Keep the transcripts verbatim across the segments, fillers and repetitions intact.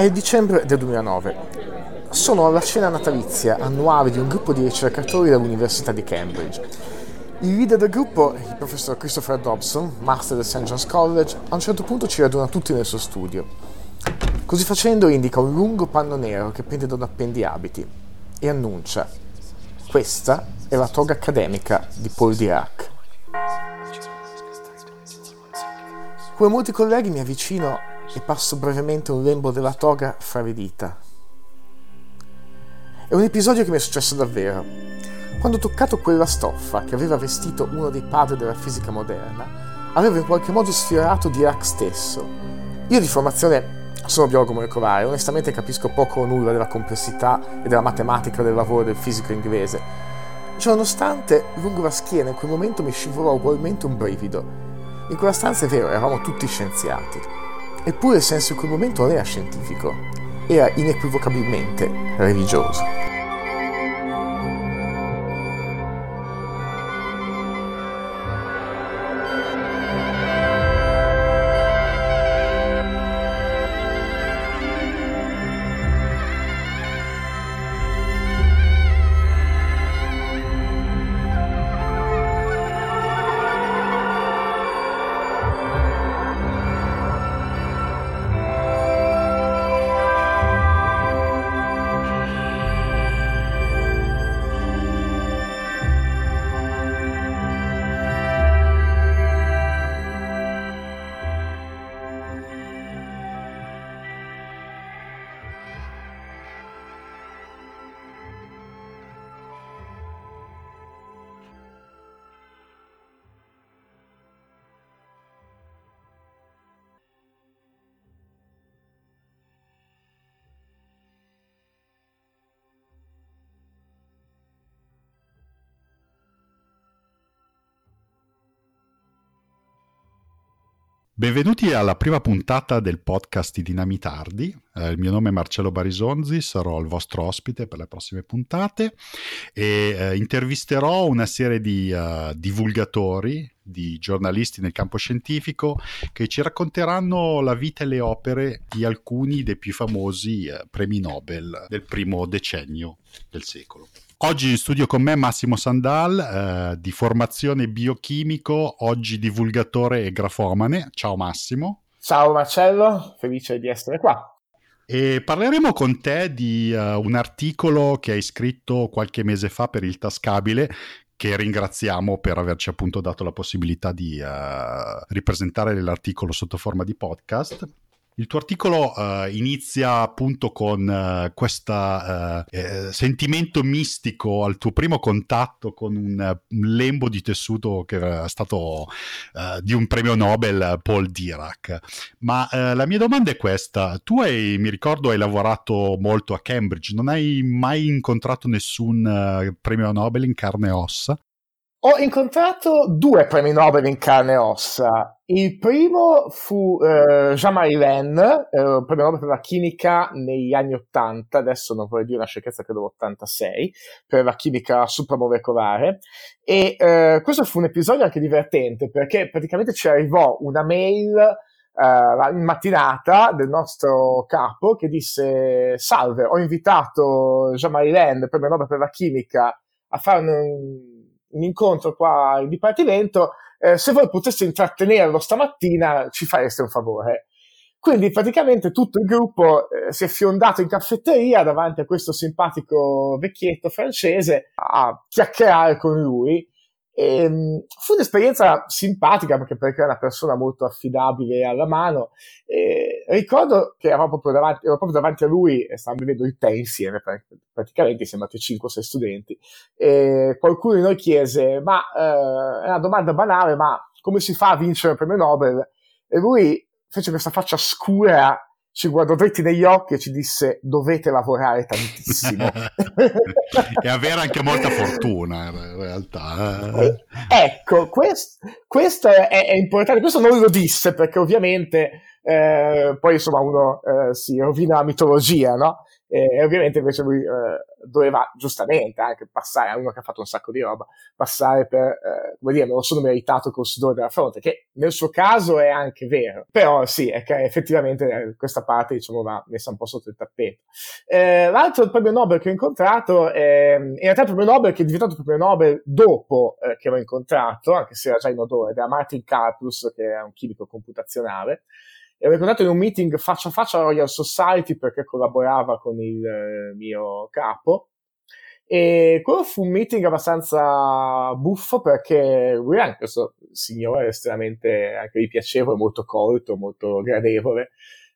È il dicembre del duemilanove. Sono alla cena natalizia annuale di un gruppo di ricercatori dell'Università di Cambridge. Il leader del gruppo, il professor Christopher Dobson, master del St John's College, a un certo punto ci raduna tutti nel suo studio. Così facendo indica un lungo panno nero che pende da un appendiabiti e annuncia: questa è la toga accademica di Paul Dirac. Come molti colleghi mi avvicino e passo brevemente un lembo della toga fra le dita. È un episodio che mi è successo davvero. Quando ho toccato quella stoffa che aveva vestito uno dei padri della fisica moderna, avevo in qualche modo sfiorato Dirac stesso. Io di formazione sono biologo molecolare, onestamente capisco poco o nulla della complessità e della matematica del lavoro del fisico inglese. Ciononostante, lungo la schiena in quel momento mi scivolò ugualmente un brivido. In quella stanza, è vero, eravamo tutti scienziati. Eppure il senso in quel momento non era scientifico, era inequivocabilmente religioso. Benvenuti alla prima puntata del podcast di Dinamitardi. Eh, il mio nome è Marcello Barisonzi, sarò il vostro ospite per le prossime puntate e eh, intervisterò una serie di uh, divulgatori, di giornalisti nel campo scientifico che ci racconteranno la vita e le opere di alcuni dei più famosi eh, premi Nobel del primo decennio del secolo. Oggi in studio con me Massimo Sandal, eh, di formazione biochimico, oggi divulgatore e grafomane. Ciao Massimo. Ciao Marcello, felice di essere qua. E parleremo con te di uh, un articolo che hai scritto qualche mese fa per il Tascabile, che ringraziamo per averci appunto dato la possibilità di uh, ripresentare l'articolo sotto forma di podcast. Il tuo articolo uh, inizia appunto con uh, questo uh, eh, sentimento mistico al tuo primo contatto con un, un lembo di tessuto che era stato uh, di un premio Nobel, Paul Dirac. Ma uh, la mia domanda è questa: tu hai, mi ricordo, hai lavorato molto a Cambridge, non hai mai incontrato nessun uh, premio Nobel in carne e ossa? Ho incontrato due premi Nobel in carne e ossa. Il primo fu eh, Jean-Marie Lehn, eh, premio Nobel per la chimica negli anni ottanta, adesso non vorrei dire una sciocchezza, credo ottantasei, per la chimica supramolecolare. E eh, questo fu un episodio anche divertente, perché praticamente ci arrivò una mail Uh, in mattinata del nostro capo che disse: salve, ho invitato Jean-Marie Lehn, premio Nobel per la chimica, a fare un un incontro qua in dipartimento, eh, se voi poteste intrattenerlo stamattina ci fareste un favore. Quindi praticamente tutto il gruppo eh, si è fiondato in caffetteria davanti a questo simpatico vecchietto francese a chiacchierare con lui. E, mh, fu un'esperienza simpatica perché, perché era una persona molto affidabile alla mano. E ricordo che ero proprio davanti, ero proprio davanti a lui e stavamo bevendo il tè insieme, praticamente siamo andati cinque o sei studenti. E qualcuno di noi chiese: ma eh, è una domanda banale, ma come si fa a vincere il premio Nobel? E lui fece questa faccia scura, ci guardò dritti negli occhi e ci disse: dovete lavorare tantissimo. E avere anche molta fortuna, in realtà. E, ecco, quest, questo è, è importante. Questo non lo disse perché ovviamente eh, poi insomma uno eh, si rovina la mitologia, no? E ovviamente invece lui eh, doveva giustamente anche passare a uno che ha fatto un sacco di roba, passare per, eh, come dire, me lo sono meritato col sudore della fronte, che nel suo caso è anche vero, però sì, è che effettivamente questa parte diciamo va messa un po' sotto il tappeto. Eh, l'altro premio Nobel che ho incontrato è, in realtà il premio Nobel che è diventato premio Nobel dopo eh, che l'ho incontrato, anche se era già in odore, da Martin Carpus, che è un chimico computazionale. E ho incontrato in un meeting faccia a faccia alla Royal Society perché collaborava con il eh, mio capo, e quello fu un meeting abbastanza buffo perché lui era anche questo signore estremamente anche gli piacevole, molto colto, molto gradevole,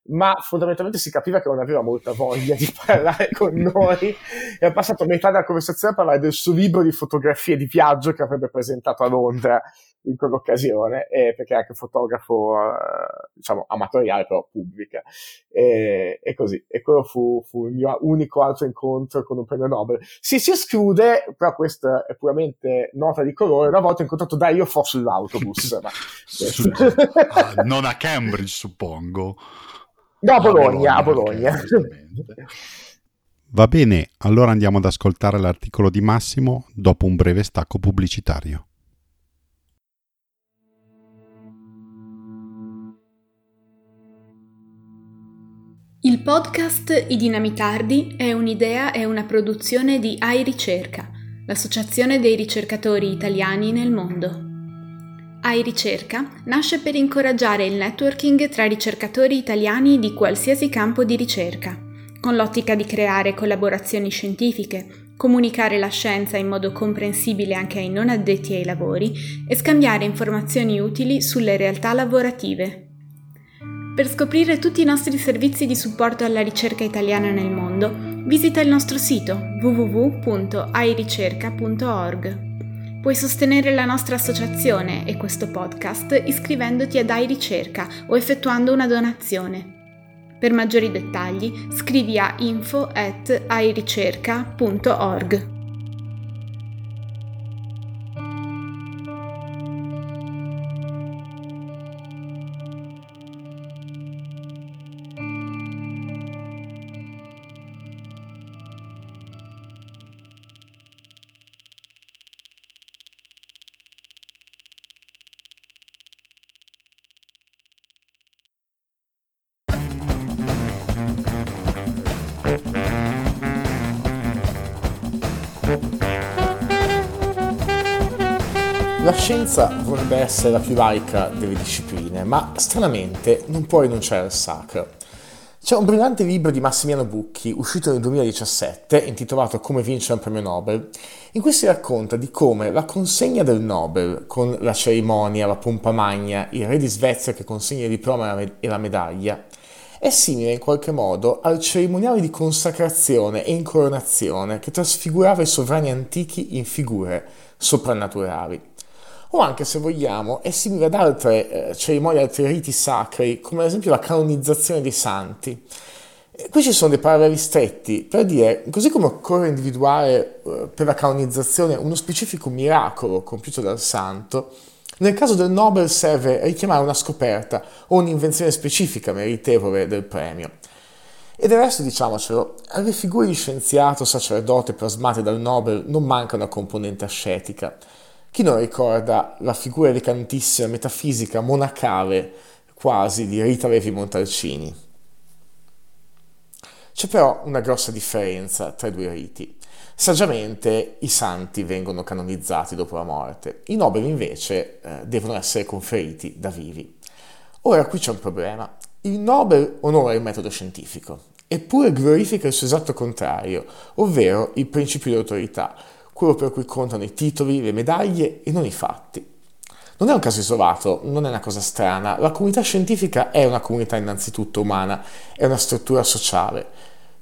ma fondamentalmente si capiva che non aveva molta voglia di parlare con noi e ha passato metà della conversazione a parlare del suo libro di fotografie di viaggio che avrebbe presentato a Londra in quell'occasione, eh, perché è anche fotografo eh, diciamo amatoriale però pubblica, eh, e così, e quello fu, fu il mio unico altro incontro con un premio Nobel. Si si esclude, però questa è puramente nota di colore, una volta ho incontrato Dario Fo sull'autobus ma, Su, ah, non a Cambridge suppongo, no, a Bologna, a Bologna, a Bologna. Va bene, allora andiamo ad ascoltare l'articolo di Massimo dopo un breve stacco pubblicitario. Il podcast I Dinamitardi è un'idea e una produzione di A I Ricerca, l'associazione dei ricercatori italiani nel mondo. A I Ricerca nasce per incoraggiare il networking tra ricercatori italiani di qualsiasi campo di ricerca, con l'ottica di creare collaborazioni scientifiche, comunicare la scienza in modo comprensibile anche ai non addetti ai lavori e scambiare informazioni utili sulle realtà lavorative. Per scoprire tutti i nostri servizi di supporto alla ricerca italiana nel mondo, visita il nostro sito w w w punto a i ricerca punto org. Puoi sostenere la nostra associazione e questo podcast iscrivendoti ad A I Ricerca o effettuando una donazione. Per maggiori dettagli scrivi a info at a i ricerca punto org. La scienza vorrebbe essere la più laica delle discipline, ma stranamente non può rinunciare al sacro. C'è un brillante libro di Massimiano Bucchi, uscito nel duemiladiciassette, intitolato Come vincere un premio Nobel, in cui si racconta di come la consegna del Nobel, con la cerimonia, la pompa magna, il re di Svezia che consegna il diploma e la medaglia, è simile in qualche modo al cerimoniale di consacrazione e incoronazione che trasfigurava i sovrani antichi in figure soprannaturali. O anche, se vogliamo, è simile ad altre eh, cerimonie, altri riti sacri, come ad esempio la canonizzazione dei santi. E qui ci sono dei paralleli stretti per dire, così come occorre individuare eh, per la canonizzazione uno specifico miracolo compiuto dal santo, nel caso del Nobel serve richiamare una scoperta o un'invenzione specifica meritevole del premio. E del resto, diciamocelo, alle figure di scienziato o sacerdote plasmate dal Nobel non manca una componente ascetica. Chi non ricorda la figura elegantissima, metafisica, monacale, quasi, di Rita Levi Montalcini? C'è però una grossa differenza tra i due riti. Saggiamente i santi vengono canonizzati dopo la morte, i nobili invece eh, devono essere conferiti da vivi. Ora qui c'è un problema. Il Nobel onora il metodo scientifico, eppure glorifica il suo esatto contrario, ovvero il principio di autorità, quello per cui contano i titoli, le medaglie e non i fatti. Non è un caso isolato, non è una cosa strana, la comunità scientifica è una comunità innanzitutto umana, è una struttura sociale.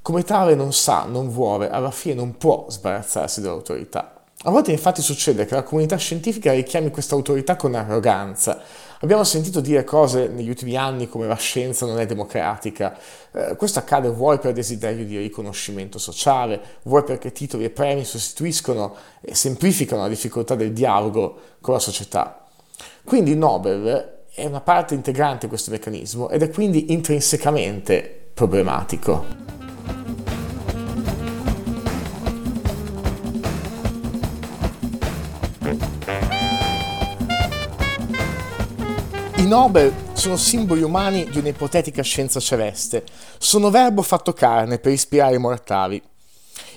Come tale non sa, non vuole, alla fine non può sbarazzarsi dell'autorità. A volte infatti succede che la comunità scientifica richiami questa autorità con arroganza. Abbiamo sentito dire cose negli ultimi anni come la scienza non è democratica. Eh, questo accade vuoi per desiderio di riconoscimento sociale, vuoi perché titoli e premi sostituiscono e semplificano la difficoltà del dialogo con la società. Quindi il Nobel è una parte integrante questo meccanismo ed è quindi intrinsecamente problematico. I Nobel sono simboli umani di un'ipotetica scienza celeste, sono verbo fatto carne per ispirare i mortali.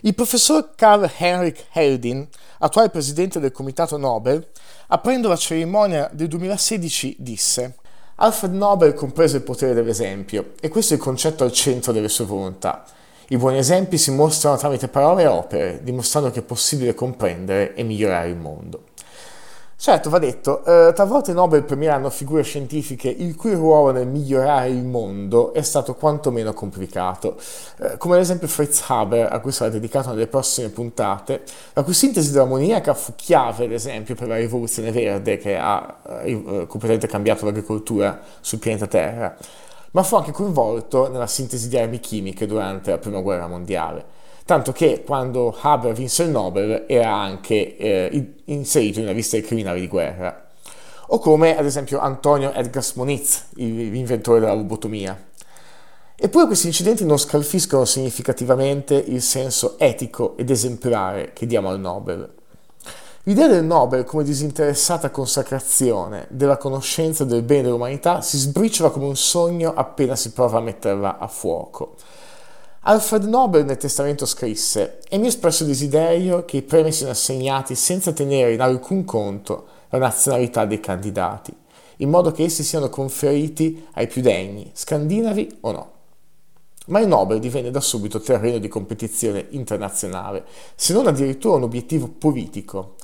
Il professor Carl Heinrich Herdin, attuale presidente del Comitato Nobel, aprendo la cerimonia del duemilasedici disse: Alfred Nobel comprese il potere dell'esempio, e questo è il concetto al centro delle sue volontà. I buoni esempi si mostrano tramite parole e opere, dimostrando che è possibile comprendere e migliorare il mondo. Certo, va detto, eh, talvolta i Nobel premieranno figure scientifiche il cui ruolo nel migliorare il mondo è stato quantomeno complicato, eh, come ad esempio Fritz Haber, a cui sarà dedicato nelle prossime puntate, la cui sintesi dell'ammoniaca fu chiave, ad esempio, per la rivoluzione verde che ha eh, completamente cambiato l'agricoltura sul pianeta Terra, ma fu anche coinvolto nella sintesi di armi chimiche durante la Prima Guerra Mondiale. Tanto che quando Haber vinse il Nobel era anche eh, inserito in una lista dei criminali di guerra. O come ad esempio Antonio Egas Moniz, l'inventore della lobotomia. Eppure questi incidenti non scalfiscono significativamente il senso etico ed esemplare che diamo al Nobel. L'idea del Nobel come disinteressata consacrazione della conoscenza del bene dell'umanità si sbriciola come un sogno appena si prova a metterla a fuoco. Alfred Nobel nel testamento scrisse: «È mio espresso desiderio che i premi siano assegnati senza tenere in alcun conto la nazionalità dei candidati, in modo che essi siano conferiti ai più degni, scandinavi o no». Ma il Nobel divenne da subito terreno di competizione internazionale, se non addirittura un obiettivo politico.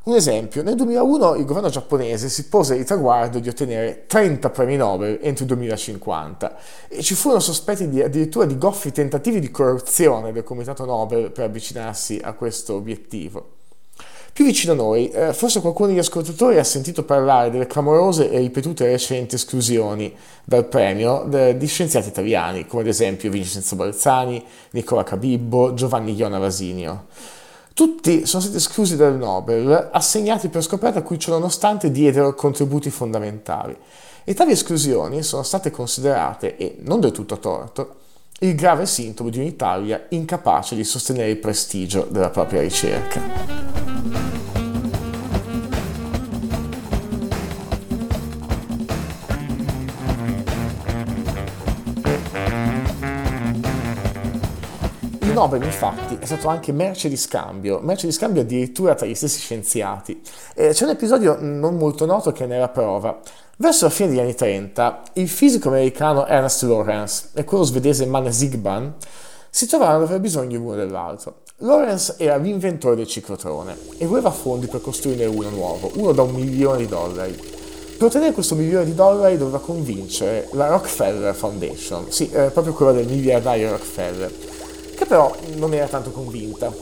Un esempio, nel duemilauno il governo giapponese si pose il traguardo di ottenere trenta premi Nobel entro il duemilacinquanta e ci furono sospetti di, addirittura di goffi tentativi di corruzione del Comitato Nobel per avvicinarsi a questo obiettivo. Più vicino a noi, eh, forse qualcuno degli ascoltatori ha sentito parlare delle clamorose e ripetute recenti esclusioni dal premio de, di scienziati italiani, come ad esempio Vincenzo Balzani, Nicola Cabibbo, Giovanni Jona Lasinio. Tutti sono stati esclusi dal Nobel, assegnati per scoperta a cui ciononostante diedero contributi fondamentali. E tali esclusioni sono state considerate, e non del tutto a torto, il grave sintomo di un'Italia incapace di sostenere il prestigio della propria ricerca. Il Nobel, infatti, è stato anche merce di scambio, merce di scambio addirittura tra gli stessi scienziati. Eh, c'è un episodio non molto noto che ne è la prova. Verso la fine degli anni trenta, il fisico americano Ernest Lawrence e quello svedese Manne Siegbahn si trovarono ad aver bisogno l'uno dell'altro. Lawrence era l'inventore del ciclotrone e voleva fondi per costruirne uno nuovo, uno da un milione di dollari. Per ottenere questo milione di dollari doveva convincere la Rockefeller Foundation, sì, eh, proprio quella del miliardario Rockefeller, che però non era tanto convinta.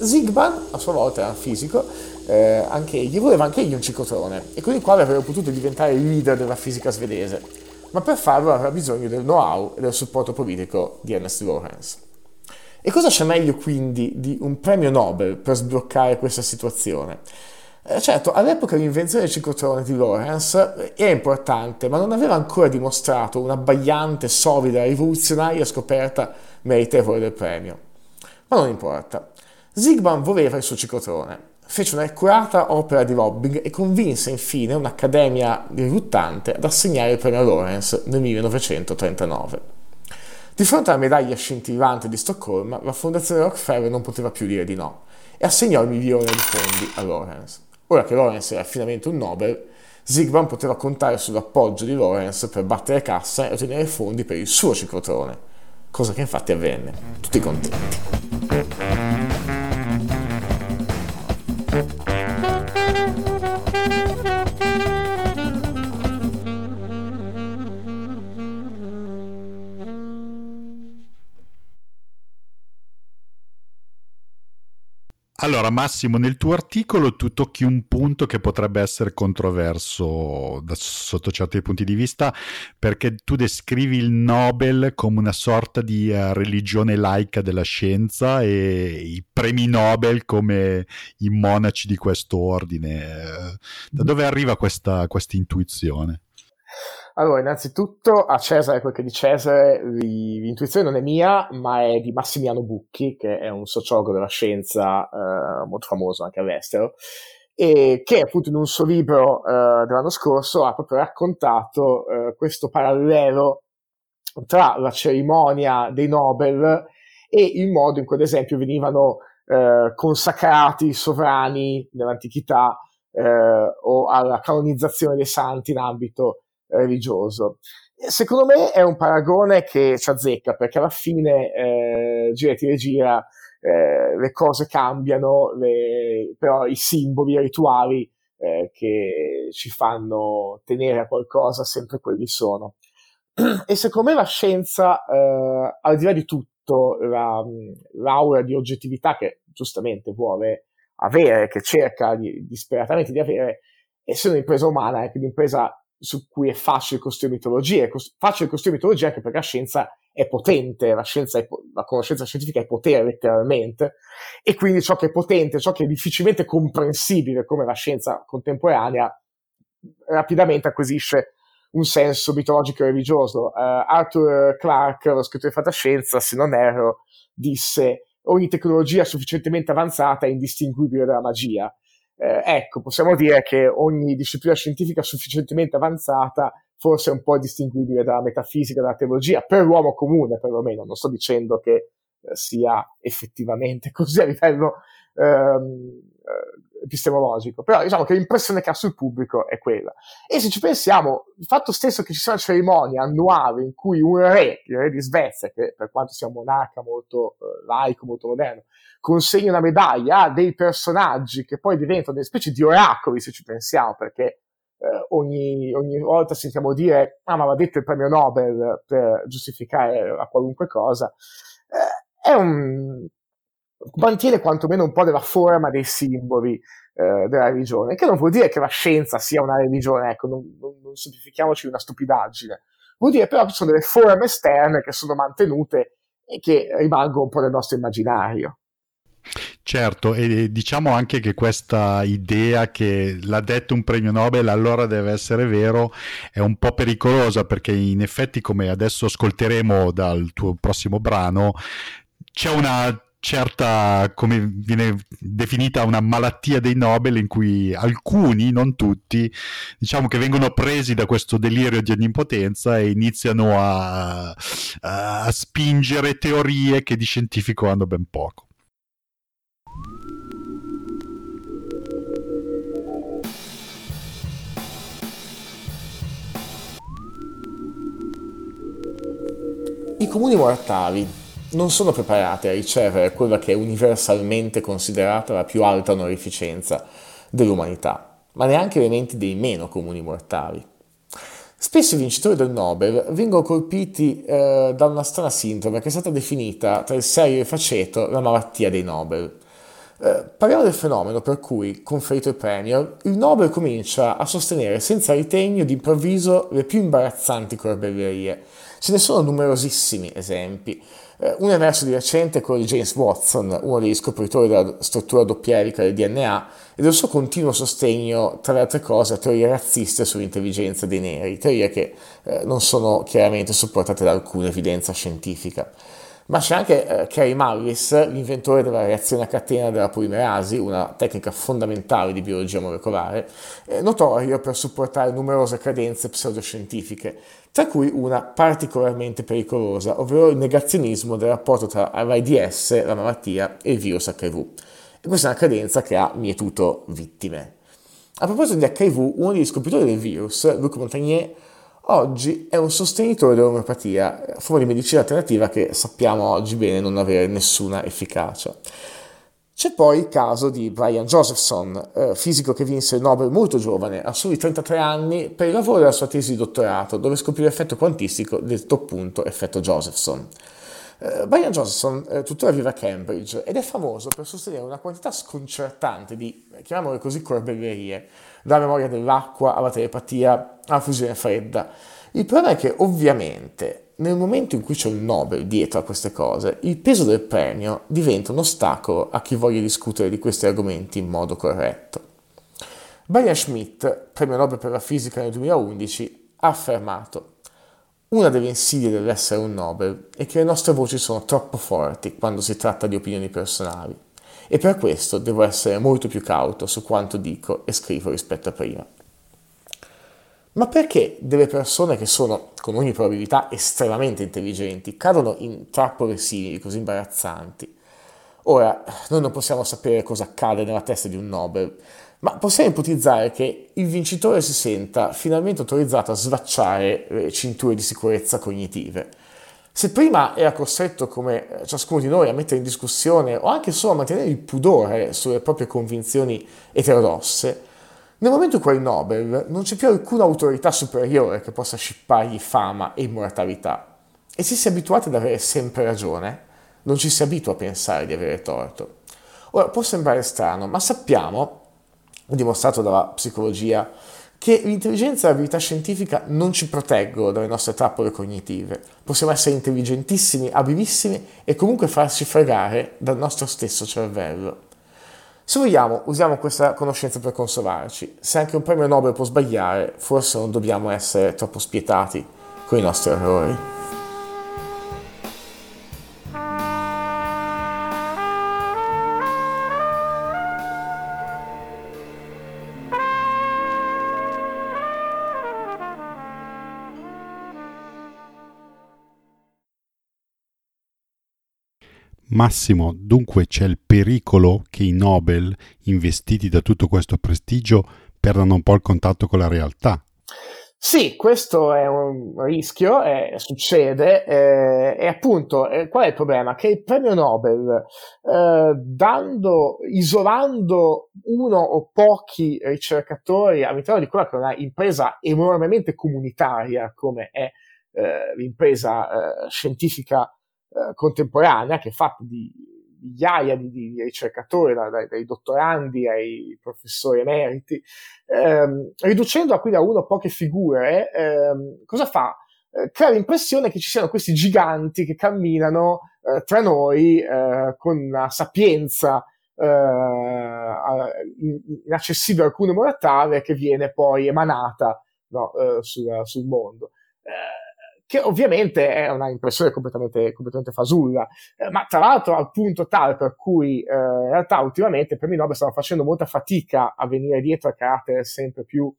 Siegbahn, a sua volta, era un fisico, eh, anche egli, voleva anche egli un ciclotrone, e con il quale avrebbe potuto diventare il leader della fisica svedese, ma per farlo aveva bisogno del know-how e del supporto politico di Ernest Lawrence. E cosa c'è meglio quindi di un premio Nobel per sbloccare questa situazione? Eh, certo, all'epoca l'invenzione del ciclotrone di Lawrence era importante, ma non aveva ancora dimostrato un'abbagliante, solida, rivoluzionaria scoperta meritevole del premio. Ma non importa. Siegbahn voleva il suo ciclotrone, fece un'accurata opera di lobbying e convinse infine un'accademia riluttante ad assegnare il premio Lawrence nel millenovecentotrentanove. Di fronte alla medaglia scintillante di Stoccolma, la fondazione Rockefeller non poteva più dire di no e assegnò il milione di fondi a Lawrence. Ora che Lawrence era finalmente un Nobel, Siegbahn poteva contare sull'appoggio di Lawrence per battere cassa e ottenere fondi per il suo ciclotrone, cosa che infatti avvenne. Tutti contenti. Allora Massimo, nel tuo articolo tu tocchi un punto che potrebbe essere controverso da, sotto certi punti di vista, perché tu descrivi il Nobel come una sorta di uh, religione laica della scienza e i premi Nobel come i monaci di questo ordine. Da dove arriva questa, questa intuizione? Allora, innanzitutto a Cesare quel che è di Cesare, l'intuizione non è mia, ma è di Massimiano Bucchi, che è un sociologo della scienza eh, molto famoso anche all'estero, e che appunto in un suo libro eh, dell'anno scorso ha proprio raccontato eh, questo parallelo tra la cerimonia dei Nobel e il modo in cui ad esempio venivano eh, consacrati i sovrani nell'antichità eh, o alla canonizzazione dei santi in ambito religioso. Secondo me è un paragone che ci azzecca, perché alla fine eh, gira e tira gira eh, le cose cambiano, le, però i simboli, i rituali eh, che ci fanno tenere a qualcosa sempre quelli sono. E secondo me la scienza, eh, al di là di tutto, la, l'aura di oggettività che giustamente vuole avere, che cerca di, disperatamente di avere, essendo un'impresa umana, è un'impresa su cui è facile costruire mitologie, facile costruire mitologie anche perché la scienza è potente, la, scienza è po- la conoscenza scientifica è potere letteralmente, e quindi ciò che è potente, ciò che è difficilmente comprensibile come la scienza contemporanea rapidamente acquisisce un senso mitologico e religioso. Uh, Arthur Clarke, lo scrittore di fantascienza, se non erro, disse ogni tecnologia sufficientemente avanzata è indistinguibile dalla magia. Eh, ecco, possiamo dire che ogni disciplina scientifica sufficientemente avanzata forse è un po' distinguibile dalla metafisica, dalla teologia, per l'uomo comune perlomeno, non sto dicendo che eh, sia effettivamente così a livello ehm, epistemologico, però diciamo che l'impressione che ha sul pubblico è quella. E se ci pensiamo, il fatto stesso che ci sia una cerimonia annuale in cui un re, il re di Svezia, che per quanto sia un monarca molto eh, laico, molto moderno, consegna una medaglia a dei personaggi che poi diventano delle specie di oracoli, se ci pensiamo, perché eh, ogni, ogni volta sentiamo dire ah ma l'ha detto il premio Nobel per giustificare a qualunque cosa, eh, è un... mantiene quantomeno un po' della forma dei simboli eh, della religione, che non vuol dire che la scienza sia una religione, ecco, non, non, non semplifichiamoci una stupidaggine, vuol dire però che ci sono delle forme esterne che sono mantenute e che rimangono un po' nel nostro immaginario. Certo, e diciamo anche che questa idea che l'ha detto un premio Nobel allora deve essere vero è un po' pericolosa, perché in effetti, come adesso ascolteremo dal tuo prossimo brano, c'è una certa, come viene definita, una malattia dei Nobel in cui alcuni, non tutti, diciamo che vengono presi da questo delirio di onnipotenza e iniziano a, a spingere teorie che di scientifico hanno ben poco. I comuni mortali non sono preparati a ricevere quella che è universalmente considerata la più alta onorificenza dell'umanità, ma neanche elementi dei meno comuni mortali. Spesso i vincitori del Nobel vengono colpiti eh, da una strana sindrome che è stata definita tra il serio e il faceto la malattia dei Nobel. Eh, parliamo del fenomeno per cui, conferito il premio, il Nobel comincia a sostenere senza ritegno d'improvviso le più imbarazzanti corbellerie. Ce ne sono numerosissimi esempi. Un emerso di recente è quello di James Watson, uno degli scopritori della struttura doppierica del D N A, e del suo continuo sostegno, tra le altre cose, a teorie razziste sull'intelligenza dei neri, teorie che eh, non sono chiaramente supportate da alcuna evidenza scientifica. Ma c'è anche eh, Cary Mullis, l'inventore della reazione a catena della polimerasi, una tecnica fondamentale di biologia molecolare, eh, notorio per supportare numerose credenze pseudoscientifiche, tra cui una particolarmente pericolosa, ovvero il negazionismo del rapporto tra l'A I D S, la malattia, e il virus H I V. E questa è una credenza che ha mietuto vittime. A proposito di H I V, uno degli scopritori del virus, Luc Montagnier, oggi è un sostenitore dell'omeopatia, forma di medicina alternativa che sappiamo oggi bene non avere nessuna efficacia. C'è poi il caso di Brian Josephson, eh, fisico che vinse il Nobel molto giovane, a soli trentatré anni, per il lavoro della sua tesi di dottorato, dove scoprì l'effetto quantistico detto appunto effetto Josephson. Eh, Brian Josephson eh, tuttora vive a Cambridge ed è famoso per sostenere una quantità sconcertante di, chiamiamole così, corbellerie, dalla memoria dell'acqua alla telepatia, alla fusione fredda. Il problema è che ovviamente nel momento in cui c'è un Nobel dietro a queste cose, il peso del premio diventa un ostacolo a chi voglia discutere di questi argomenti in modo corretto. Brian Schmidt, premio Nobel per la fisica nel duemilaundici, ha affermato: una delle insidie dell'essere un Nobel è che le nostre voci sono troppo forti quando si tratta di opinioni personali, e per questo devo essere molto più cauto su quanto dico e scrivo rispetto a prima. Ma perché delle persone che sono, con ogni probabilità, estremamente intelligenti, cadono in trappole simili, così imbarazzanti? Ora, noi non possiamo sapere cosa accade nella testa di un Nobel, ma possiamo ipotizzare che il vincitore si senta finalmente autorizzato a slacciare le cinture di sicurezza cognitive. Se prima era costretto, come ciascuno di noi, a mettere in discussione o anche solo a mantenere il pudore sulle proprie convinzioni eterodosse, nel momento in cui è Nobel non c'è più alcuna autorità superiore che possa scippargli fama e immortalità. E se si è abituati ad avere sempre ragione, non ci si abitua a pensare di avere torto. Ora, può sembrare strano, ma sappiamo, dimostrato dalla psicologia, che l'intelligenza e l'abilità scientifica non ci proteggono dalle nostre trappole cognitive. Possiamo essere intelligentissimi, abilissimi e comunque farci fregare dal nostro stesso cervello. Se vogliamo, usiamo questa conoscenza per consolarci. Se anche un premio Nobel può sbagliare, forse non dobbiamo essere troppo spietati con i nostri errori. Massimo, dunque c'è il pericolo che i Nobel, investiti da tutto questo prestigio, perdano un po' il contatto con la realtà? Sì, questo è un rischio, eh, succede, eh, e appunto eh, qual è il problema? Che il premio Nobel, eh, dando, isolando uno o pochi ricercatori all'interno di quella che è una impresa enormemente comunitaria come è eh, l'impresa eh, scientifica contemporanea, che è fatta di migliaia di, di, di ricercatori, dai, dai dottorandi ai professori emeriti, ehm, riducendola quindi a uno o poche figure, ehm, cosa fa? Eh, crea l'impressione che ci siano questi giganti che camminano eh, tra noi eh, con una sapienza eh, inaccessibile a alcune mortali, che viene poi emanata no, eh, sul, sul mondo. Eh, che ovviamente è una impressione completamente, completamente fasulla, eh, ma tra l'altro al punto tale per cui eh, in realtà ultimamente i premi Nobel stanno facendo molta fatica a venire dietro al carattere sempre più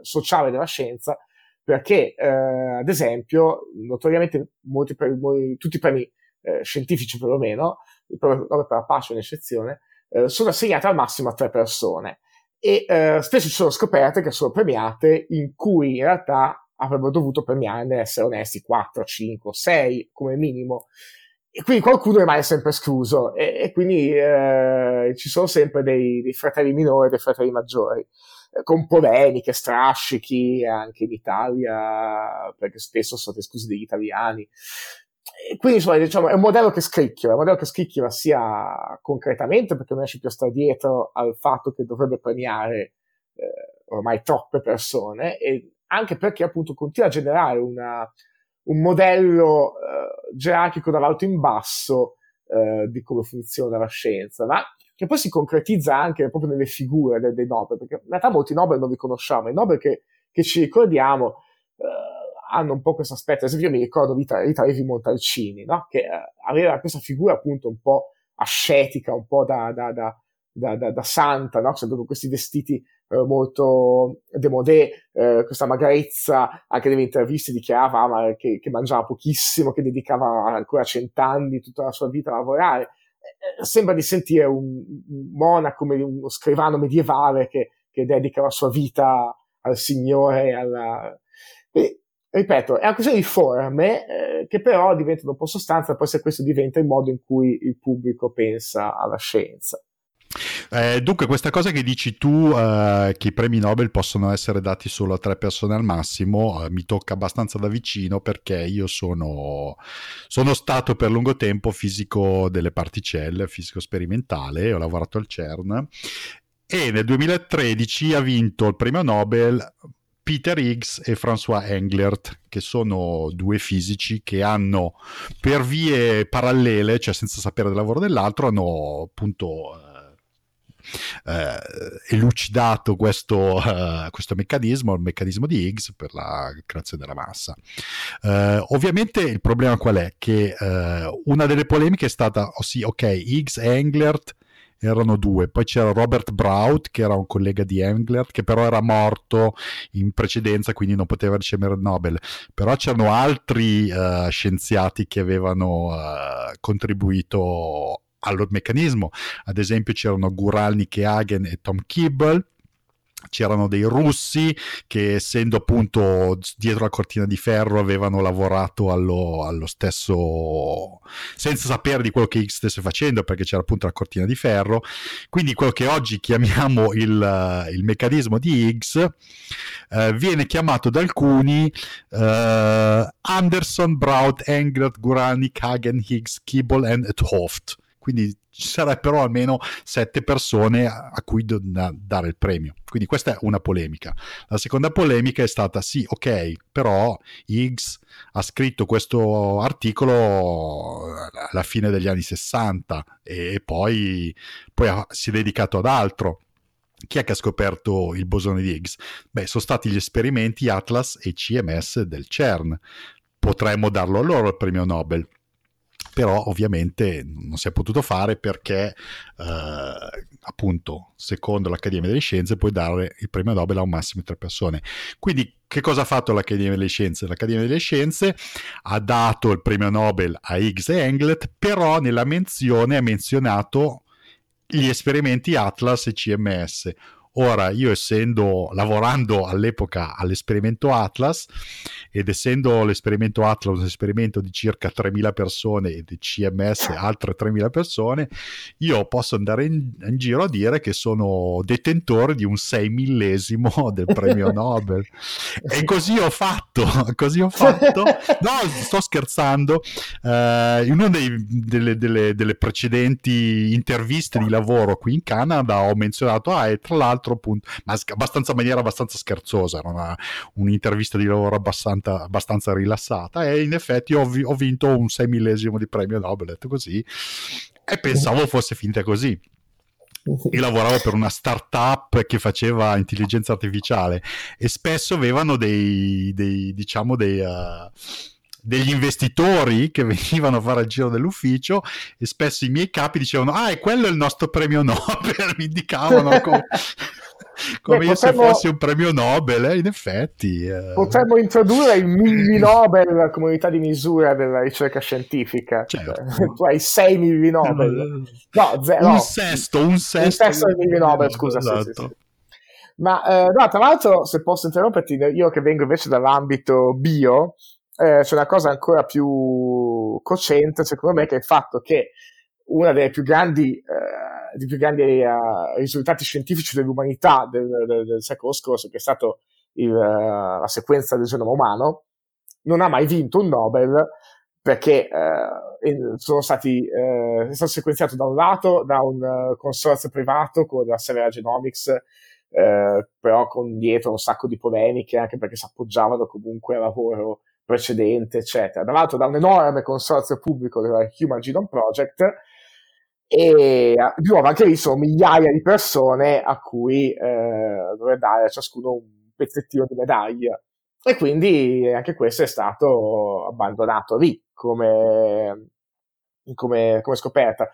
sociale della scienza, perché eh, ad esempio notoriamente molti premi, tutti i premi eh, scientifici perlomeno, il premio Nobel per la pace è un'eccezione, eh, sono assegnati al massimo a tre persone e eh, spesso ci sono scoperte che sono premiate in cui in realtà avrebbero dovuto premiarne, essere onesti, quattro, cinque, sei come minimo. E quindi qualcuno rimane sempre escluso. E, e quindi eh, ci sono sempre dei, dei fratelli minori e dei fratelli maggiori, eh, con polemiche, strascichi, anche in Italia, perché spesso sono esclusi degli italiani. E quindi insomma, diciamo, è un modello che scricchiola, è un modello che scricchiola sia concretamente, perché non esce più a stare dietro al fatto che dovrebbe premiare eh, ormai troppe persone, e anche perché appunto continua a generare una, un modello eh, gerarchico dall'alto in basso eh, di come funziona la scienza, ma che poi si concretizza anche proprio nelle figure dei, dei Nobel, perché in realtà molti Nobel non li conosciamo, i Nobel che, che ci ricordiamo eh, hanno un po' questo aspetto. Ad esempio io mi ricordo Rita, Rita Levi Montalcini, no? che eh, aveva questa figura appunto un po' ascetica, un po' da... da, da Da, da, da santa, no? Sempre con questi vestiti eh, molto démodé, eh, questa magrezza, anche nelle interviste dichiarava ah, ma che, che mangiava pochissimo, che dedicava ancora cent'anni tutta la sua vita a lavorare. Eh, sembra di sentire un, un monaco, uno scrivano medievale che, che dedica la sua vita al Signore. Alla... Quindi, ripeto, è una questione di forme eh, che però diventano un po' sostanza, poi se questo diventa il modo in cui il pubblico pensa alla scienza. Eh, dunque questa cosa che dici tu, eh, che i premi Nobel possono essere dati solo a tre persone al massimo, eh, mi tocca abbastanza da vicino, perché io sono, sono stato per lungo tempo fisico delle particelle, fisico sperimentale, ho lavorato al CERN, e nel duemilatredici ha vinto il premio Nobel Peter Higgs e François Englert, che sono due fisici che hanno, per vie parallele, cioè senza sapere del lavoro dell'altro, hanno appunto eh, elucidato questo, eh, questo meccanismo, il meccanismo di Higgs per la creazione della massa. Eh, ovviamente il problema qual è? Che eh, una delle polemiche è stata, oh sì, ok, Higgs e Englert erano due, poi c'era Robert Braut che era un collega di Englert che però era morto in precedenza, quindi non poteva ricevere il Nobel, però c'erano altri uh, scienziati che avevano uh, contribuito al meccanismo, ad esempio c'erano Guralnik e Hagen e Tom Kibble, c'erano dei russi che essendo appunto dietro la cortina di ferro avevano lavorato allo, allo stesso, senza sapere di quello che Higgs stesse facendo, perché c'era appunto la cortina di ferro, quindi quello che oggi chiamiamo il, il meccanismo di Higgs eh, viene chiamato da alcuni eh, Anderson, Braut, Englert, Guralnik, Hagen, Higgs, Kibble and Hoft, quindi ci sarebbero almeno sette persone a cui do- dare il premio. Quindi questa è una polemica. La seconda polemica è stata, sì, ok, però Higgs ha scritto questo articolo alla fine degli anni sessanta e poi, poi ha, si è dedicato ad altro. Chi è che ha scoperto il bosone di Higgs? Beh, sono stati gli esperimenti ATLAS e C M S del CERN. Potremmo darlo a loro il premio Nobel. Però ovviamente non si è potuto fare perché eh, appunto secondo l'Accademia delle Scienze puoi dare il premio Nobel a un massimo di tre persone. Quindi che cosa ha fatto l'Accademia delle Scienze? L'Accademia delle Scienze ha dato il premio Nobel a Higgs e Englert, però nella menzione ha menzionato gli esperimenti ATLAS e C M S. Ora, io essendo, lavorando all'epoca all'esperimento ATLAS, ed essendo l'esperimento ATLAS un esperimento di circa tremila persone e di C M S altre tremila persone, io posso andare in, in giro a dire che sono detentore di un sei millesimo del premio Nobel. E così ho fatto, così ho fatto. No, sto scherzando. Eh, in una dei, delle, delle, delle precedenti interviste di lavoro qui in Canada ho menzionato, ah, e tra l'altro punto, ma abbastanza in maniera abbastanza scherzosa, era una, un'intervista di lavoro abbastanza, abbastanza rilassata, e in effetti ho, vi, ho vinto un sei millesimo di premio Nobel, così, e pensavo fosse finita così. Io lavoravo per una startup che faceva intelligenza artificiale e spesso avevano dei, dei diciamo dei uh, degli investitori che venivano a fare il giro dell'ufficio, e spesso i miei capi dicevano, ah, e quello è il nostro premio Nobel, mi indicavano com- come Beh, io potremmo, se fossi un premio Nobel, eh, in effetti eh. Potremmo introdurre il milli Nobel, la comunità di misura della ricerca scientifica, certo. Tu hai sei milli Nobel, no, zero, un sesto un sesto, un sesto del milli Nobel, scusa, esatto. sì, sì, sì. Ma eh, no, tra l'altro, se posso interromperti, io che vengo invece dall'ambito bio, Eh, c'è una cosa ancora più cocente, secondo me, che è il fatto che uno dei più grandi, eh, dei più grandi eh, risultati scientifici dell'umanità del, del, del secolo scorso, che è stato il, la sequenza del genoma umano, non ha mai vinto un Nobel, perché eh, sono stati eh, è stato sequenziato da un lato da un consorzio privato con la Severa Genomics, eh, però con dietro un sacco di polemiche, anche perché si appoggiavano comunque al lavoro precedente, eccetera, tra l'altro da un enorme consorzio pubblico della Human Genome Project, e di nuovo anche lì sono migliaia di persone a cui eh, dovrebbe dare a ciascuno un pezzettino di medaglia, e quindi anche questo è stato abbandonato lì come, come, come scoperta,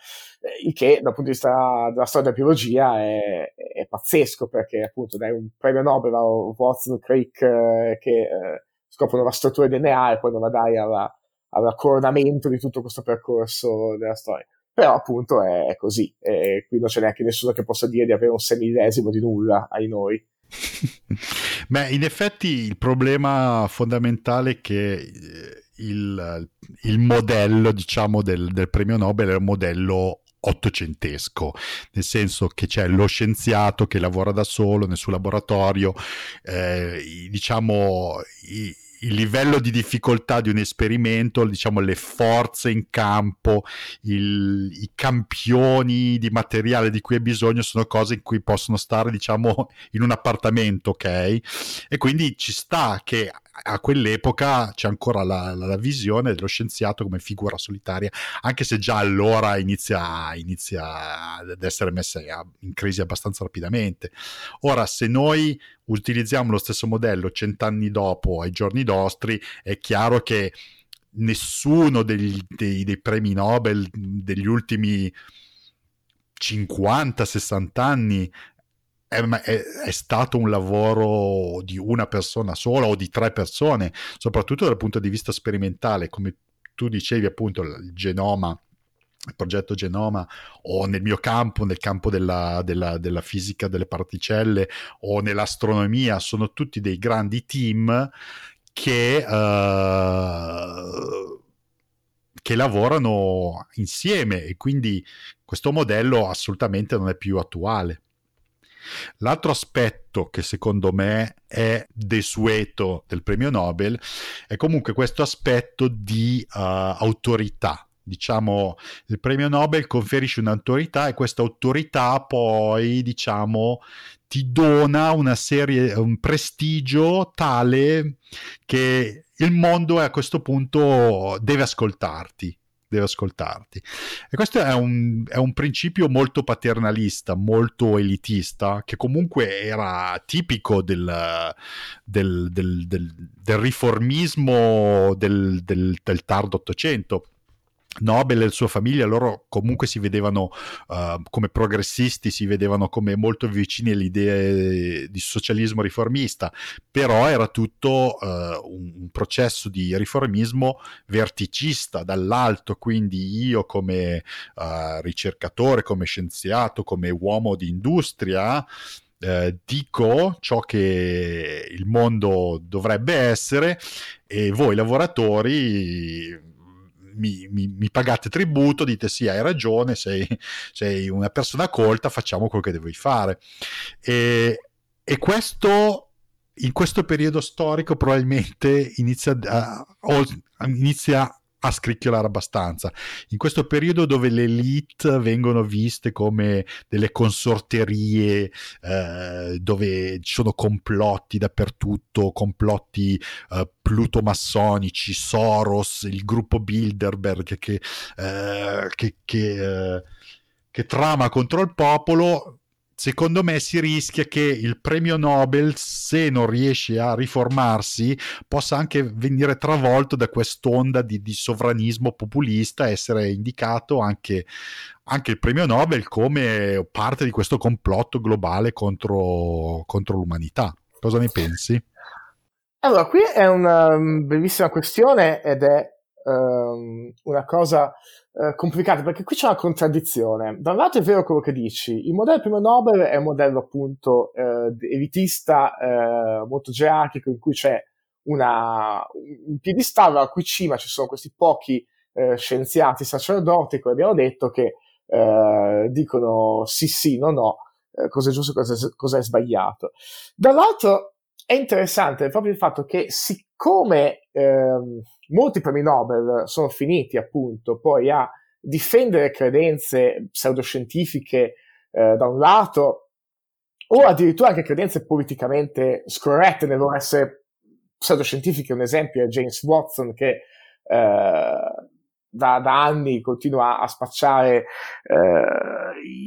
il che dal punto di vista della storia della biologia è, è pazzesco, perché appunto dai un premio Nobel a Watson, Crick eh, che eh, scoprono la struttura di D N A e poi non la dai alla, alla coronamento di tutto questo percorso della storia. Però appunto è così, e qui non c'è neanche nessuno che possa dire di avere un semillesimo di nulla ai noi. Beh, in effetti il problema fondamentale è che il, il modello, diciamo, del, del premio Nobel è un modello ottocentesco, nel senso che c'è lo scienziato che lavora da solo nel suo laboratorio, eh, diciamo i, il livello di difficoltà di un esperimento, diciamo le forze in campo, il, i campioni di materiale di cui è bisogno sono cose in cui possono stare, diciamo, in un appartamento, ok? E quindi ci sta che a quell'epoca c'è ancora la, la, la visione dello scienziato come figura solitaria, anche se già allora inizia, inizia ad essere messa in crisi abbastanza rapidamente. Ora, se noi utilizziamo lo stesso modello cent'anni dopo, ai giorni nostri, è chiaro che nessuno degli, dei, dei premi Nobel degli ultimi cinquanta sessanta anni È, è, è stato un lavoro di una persona sola o di tre persone, soprattutto dal punto di vista sperimentale, come tu dicevi appunto il genoma, il progetto genoma, o nel mio campo, nel campo della, della, della fisica delle particelle o nell'astronomia, sono tutti dei grandi team che uh, che lavorano insieme, e quindi questo modello assolutamente non è più attuale. L'altro aspetto che secondo me è desueto del premio Nobel è comunque questo aspetto di uh, autorità. Diciamo, il premio Nobel conferisce un'autorità, e questa autorità poi, diciamo, ti dona una serie, un prestigio tale che il mondo a questo punto deve ascoltarti. deve ascoltarti. E questo è un, è un principio molto paternalista, molto elitista, che comunque era tipico del, del, del, del, del riformismo del, del, del tardo Ottocento. Nobel e la sua famiglia, loro comunque si vedevano uh, come progressisti, si vedevano come molto vicini alle idee di socialismo riformista, però era tutto uh, un processo di riformismo verticista, dall'alto. Quindi io come uh, ricercatore, come scienziato, come uomo di industria, Eh, dico ciò che il mondo dovrebbe essere, e voi lavoratori Mi, mi, mi pagate tributo, dite sì, hai ragione, sei, sei una persona colta, facciamo quel che devi fare. E, e questo, in questo periodo storico, probabilmente inizia a, inizia a scricchiolare abbastanza. In questo periodo dove le elite vengono viste come delle consorterie, eh, dove ci sono complotti dappertutto, complotti eh, plutomassonici, Soros, il gruppo Bilderberg che, eh, che, che, eh, che trama contro il popolo, secondo me si rischia che il premio Nobel, se non riesce a riformarsi, possa anche venire travolto da quest'onda di, di sovranismo populista, essere indicato anche, anche il premio Nobel come parte di questo complotto globale contro, contro l'umanità. Cosa ne pensi? Allora, qui è una bellissima questione, ed è um, una cosa uh, complicata, perché qui c'è una contraddizione. Da un lato è vero quello che dici, il modello premio Nobel è un modello appunto uh, elitista, uh, molto gerarchico, in cui c'è una, un piedistallo a cui cima ci sono questi pochi uh, scienziati, sacerdoti, come abbiamo detto, che uh, dicono sì sì, no no, uh, cosa è giusto, cosa, cosa è sbagliato. Dall'altro è interessante proprio il fatto che, siccome ehm, molti premi Nobel sono finiti appunto poi a difendere credenze pseudoscientifiche eh, da un lato, o addirittura anche credenze politicamente scorrette nel loro essere pseudoscientifiche, un esempio è James Watson, che eh, da, da anni continua a spacciare eh,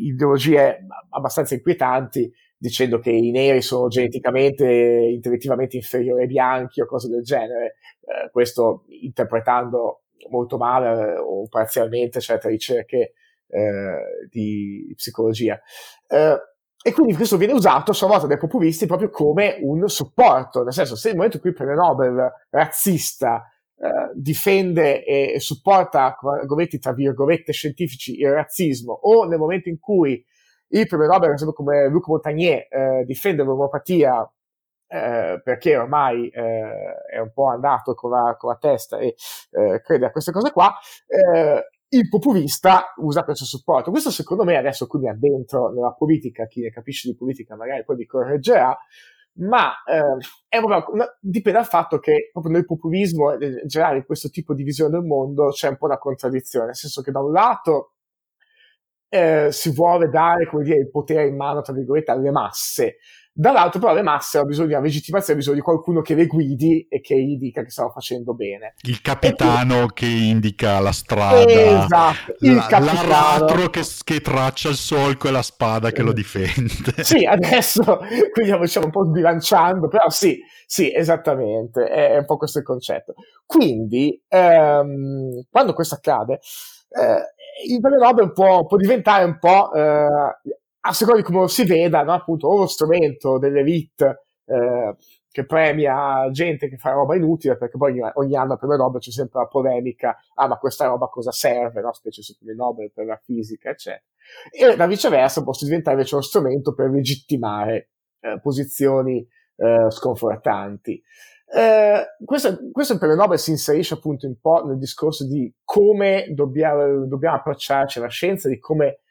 ideologie abbastanza inquietanti, dicendo che i neri sono geneticamente, intellettivamente inferiori ai bianchi o cose del genere, eh, questo interpretando molto male o parzialmente certe ricerche eh, di psicologia. Eh, e quindi questo viene usato a sua volta dai populisti proprio come un supporto, nel senso, se nel momento in cui il premio Nobel razzista eh, difende e, e supporta con argomenti tra virgolette scientifici il razzismo, o nel momento in cui il premio Nobel, per esempio, come Luc Montagnier, eh, difende l'omeopatia eh, perché ormai eh, è un po' andato con la, con la testa e eh, crede a queste cose qua, eh, il populista usa questo supporto. Questo secondo me adesso qui mi addentro nella politica, chi ne capisce di politica magari poi mi correggerà, ma eh, è proprio una, dipende dal fatto che proprio nel populismo e in generale in questo tipo di visione del mondo c'è un po' una contraddizione, nel senso che da un lato Eh, si vuole dare, come dire, il potere in mano, tra virgolette, alle masse, Dall'altro però le masse hanno bisogno di una legittimazione, hanno bisogno di qualcuno che le guidi e che gli dica che stanno facendo bene. Il capitano tu... che indica la strada, esatto, il la, capitano. L'aratro che, che traccia il solco e la spada che lo difende. Sì, adesso quindi lo stiamo un po' sbilanciando, però sì, sì, esattamente, è, è un po' questo il concetto. Quindi, ehm, quando questo accade, eh, il premio Nobel può, può diventare un po'... Eh, a seconda di come lo si veda, no? Appunto, o lo strumento dell'elite eh, che premia gente che fa roba inutile, perché poi ogni, ogni anno per le roba c'è sempre la polemica, ah ma questa roba cosa serve, no? Specie se per il Nobel, per la fisica, eccetera. E da viceversa posso diventare invece uno strumento per legittimare eh, posizioni eh, sconfortanti. Eh, questo, questo per il Nobel si inserisce appunto un po' nel discorso di come dobbiamo, dobbiamo approcciarci alla scienza, di come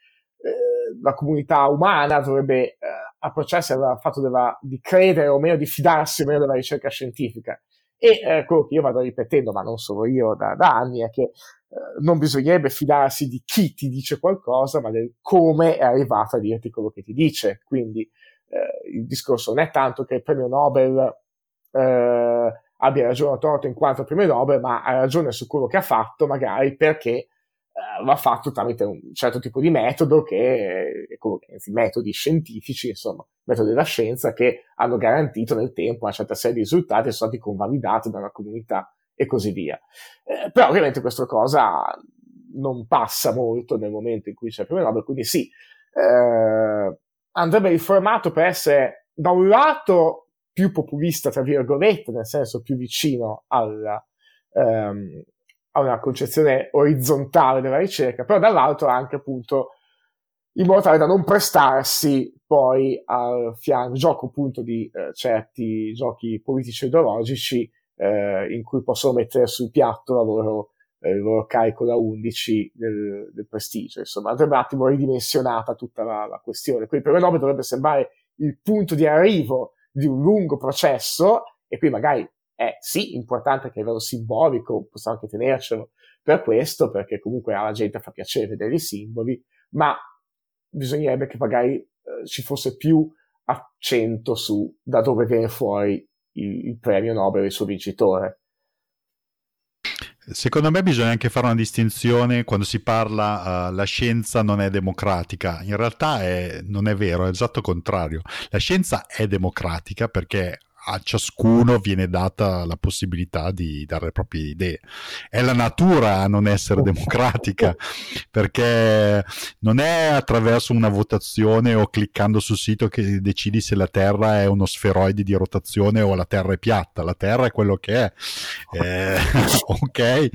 la comunità umana dovrebbe eh, approcciarsi al fatto della, di credere o meno, di fidarsi o meno della ricerca scientifica. E eh, quello che io vado ripetendo, ma non solo io, da, da anni, è che eh, non bisognerebbe fidarsi di chi ti dice qualcosa, ma del come è arrivato a dirti quello che ti dice. Quindi eh, il discorso non è tanto che il premio Nobel eh, abbia ragione o torto in quanto premio Nobel, ma ha ragione su quello che ha fatto, magari perché va fatto tramite un certo tipo di metodo che, anzi, metodi scientifici, insomma, metodi della scienza che hanno garantito nel tempo una certa serie di risultati e sono stati convalidati da una comunità e così via. Eh, però ovviamente questa cosa non passa molto nel momento in cui c'è il premio Nobel, quindi sì, eh, andrebbe riformato per essere da un lato più populista, tra virgolette, nel senso più vicino al... Ehm, a una concezione orizzontale della ricerca, però dall'altro anche appunto in modo tale da non prestarsi poi al fianco gioco appunto di eh, certi giochi politici ideologici eh, in cui possono mettere sul piatto la loro, eh, il loro carico da undici del, del prestigio. Insomma, andrebbe un attimo ridimensionata tutta la, la questione. Quindi per me Nobel dovrebbe sembrare il punto di arrivo di un lungo processo e qui magari è sì, importante anche a livello simbolico, possiamo anche tenercelo per questo, perché comunque alla gente fa piacere vedere i simboli, ma bisognerebbe che magari eh, ci fosse più accento su da dove viene fuori il, il premio Nobel e il suo vincitore. Secondo me bisogna anche fare una distinzione quando si parla uh, la scienza non è democratica. In realtà è, non è vero, è esatto il contrario. La scienza è democratica perché a ciascuno viene data la possibilità di dare le proprie idee. È la natura a non essere democratica, perché non è attraverso una votazione o cliccando sul sito che decidi se la Terra è uno sferoide di rotazione o la Terra è piatta. La Terra è quello che è, eh, ok?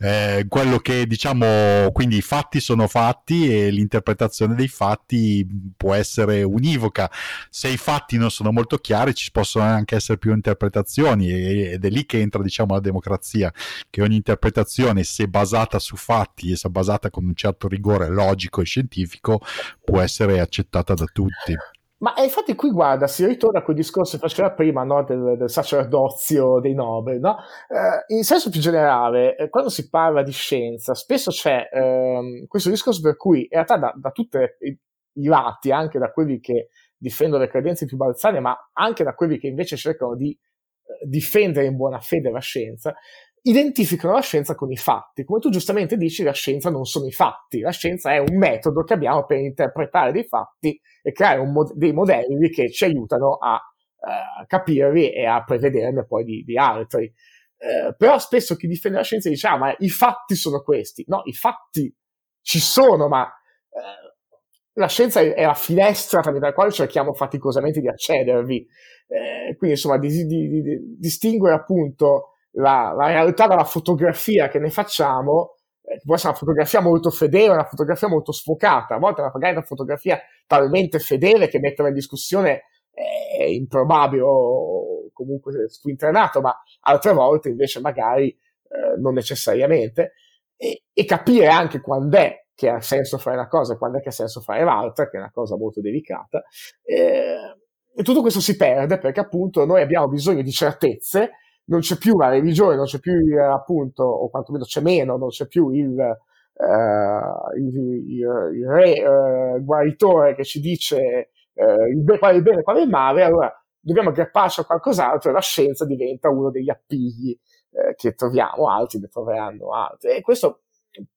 Eh, quello che diciamo, quindi i fatti sono fatti e l'interpretazione dei fatti può essere univoca. Se i fatti non sono molto chiari, ci possono anche essere più interpretazioni ed è lì che entra, diciamo, la democrazia, che ogni interpretazione, se basata su fatti e se basata con un certo rigore logico e scientifico, può essere accettata da tutti. Ma infatti qui, guarda, si ritorna a quel discorso che faceva prima, no, del, del sacerdozio dei Nobel, no? Eh, in senso più generale, eh, quando si parla di scienza spesso c'è ehm, questo discorso per cui in realtà da, da tutti i lati, anche da quelli che difendono le credenze più balzane, ma anche da quelli che invece cercano di eh, difendere in buona fede la scienza, identificano la scienza con i fatti. Come tu giustamente dici, la scienza non sono i fatti, la scienza è un metodo che abbiamo per interpretare dei fatti e creare un mod- dei modelli che ci aiutano a uh, capirli e a prevederne poi di, di altri. Uh, però spesso chi difende la scienza dice, ah, ma i fatti sono questi. No, i fatti ci sono, ma... Uh, la scienza è la finestra tramite la quale cerchiamo faticosamente di accedervi. Eh, quindi, insomma, di, di, di, di distinguere appunto la, la realtà dalla fotografia che ne facciamo, eh, che può essere una fotografia molto fedele, una fotografia molto sfocata, a volte una, magari una fotografia talmente fedele che metterla in discussione è improbabile o comunque squinternato, ma altre volte invece magari eh, non necessariamente. E, e capire anche quando è che ha senso fare una cosa e quando è che ha senso fare l'altra, che è una cosa molto delicata, eh, e tutto questo si perde perché appunto noi abbiamo bisogno di certezze, non c'è più la religione, non c'è più il, appunto, o quantomeno c'è meno, non c'è più il, eh, il, il, il re eh, guaritore che ci dice eh, il bene, qual è il bene, qual è il male, allora dobbiamo aggrapparci a qualcos'altro e la scienza diventa uno degli appigli eh, che troviamo, altri ne troveranno altri. E questo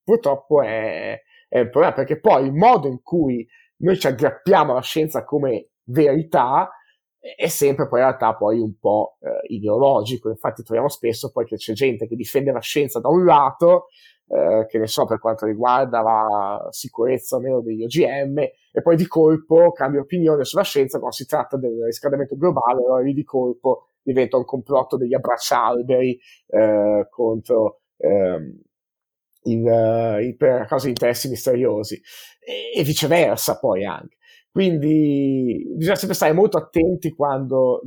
purtroppo è, è un problema, perché poi il modo in cui noi ci aggrappiamo alla scienza come verità è sempre poi in realtà poi un po' eh, ideologico. Infatti troviamo spesso poi che c'è gente che difende la scienza da un lato, eh, che ne so, per quanto riguarda la sicurezza o meno degli O G M, e poi di colpo cambia opinione sulla scienza quando si tratta del riscaldamento globale, allora lì di colpo diventa un complotto degli abbraccialberi eh, contro ehm, il, il, per causa di interessi misteriosi, e, e viceversa poi anche. Quindi bisogna sempre stare molto attenti quando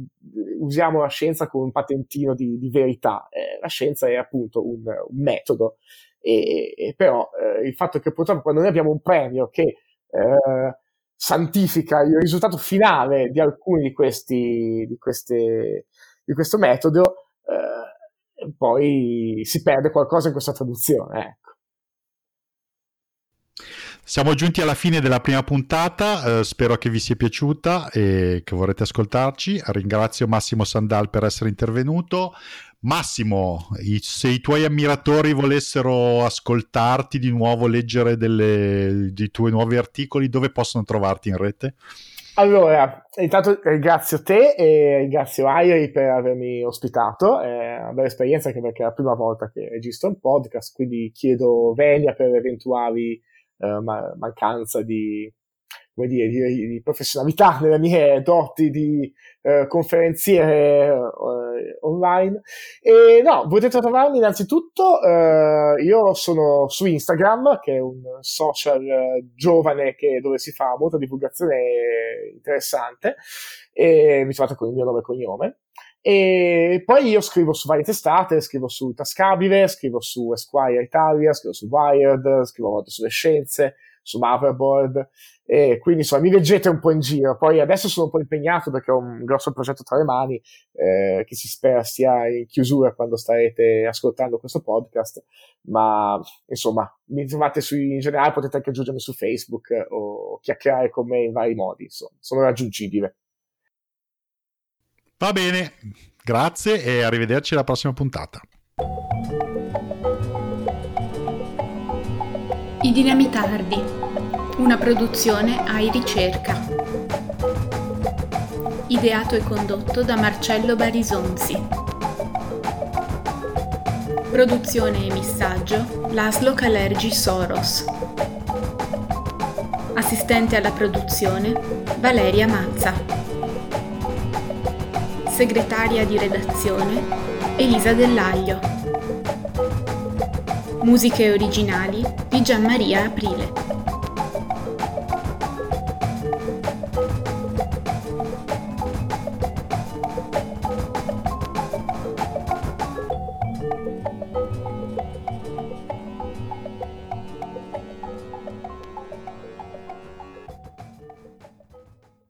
usiamo la scienza come un patentino di, di verità. Eh, la scienza è appunto un, un metodo, e, e però eh, il fatto che purtroppo quando noi abbiamo un premio che eh, santifica il risultato finale di alcuni di questi di, queste, di questo metodo, eh, poi si perde qualcosa in questa traduzione, ecco. Siamo giunti alla fine della prima puntata, eh, spero che vi sia piaciuta e che vorrete ascoltarci. Ringrazio Massimo Sandal per essere intervenuto. Massimo, i, se i tuoi ammiratori volessero ascoltarti di nuovo, leggere delle, dei tuoi nuovi articoli, dove possono trovarti in rete? Allora, intanto ringrazio te e ringrazio Airi per avermi ospitato, è una bella esperienza anche perché è la prima volta che registro un podcast, quindi chiedo venia per eventuali Uh, ma- mancanza di, come dire, di, di professionalità nelle mie doti di uh, conferenziere uh, online. E no, potete trovarmi innanzitutto, uh, io sono su Instagram, che è un social uh, giovane che, dove si fa molta divulgazione interessante, e mi trovate con il mio nome e cognome. E poi io scrivo su varie testate, scrivo su Tascabile, scrivo su Esquire Italia, scrivo su Wired, scrivo a volte sulle scienze, su Motherboard, e quindi insomma mi leggete un po' in giro. Poi adesso sono un po' impegnato perché ho un grosso progetto tra le mani eh, che si spera sia in chiusura quando starete ascoltando questo podcast, ma insomma mi trovate su, in generale potete anche aggiungermi su Facebook o chiacchierare con me in vari modi, insomma sono raggiungibile. Va bene, grazie e arrivederci alla prossima puntata. I Dinamitardi, una produzione A I Ricerca. Ideato e condotto da Marcello Barisonzi. Produzione e missaggio Laszlo Kalergi Soros. Assistente alla produzione Valeria Mazza. Segretaria di redazione Elisa Dell'Aglio. Musiche originali di Gianmaria Aprile.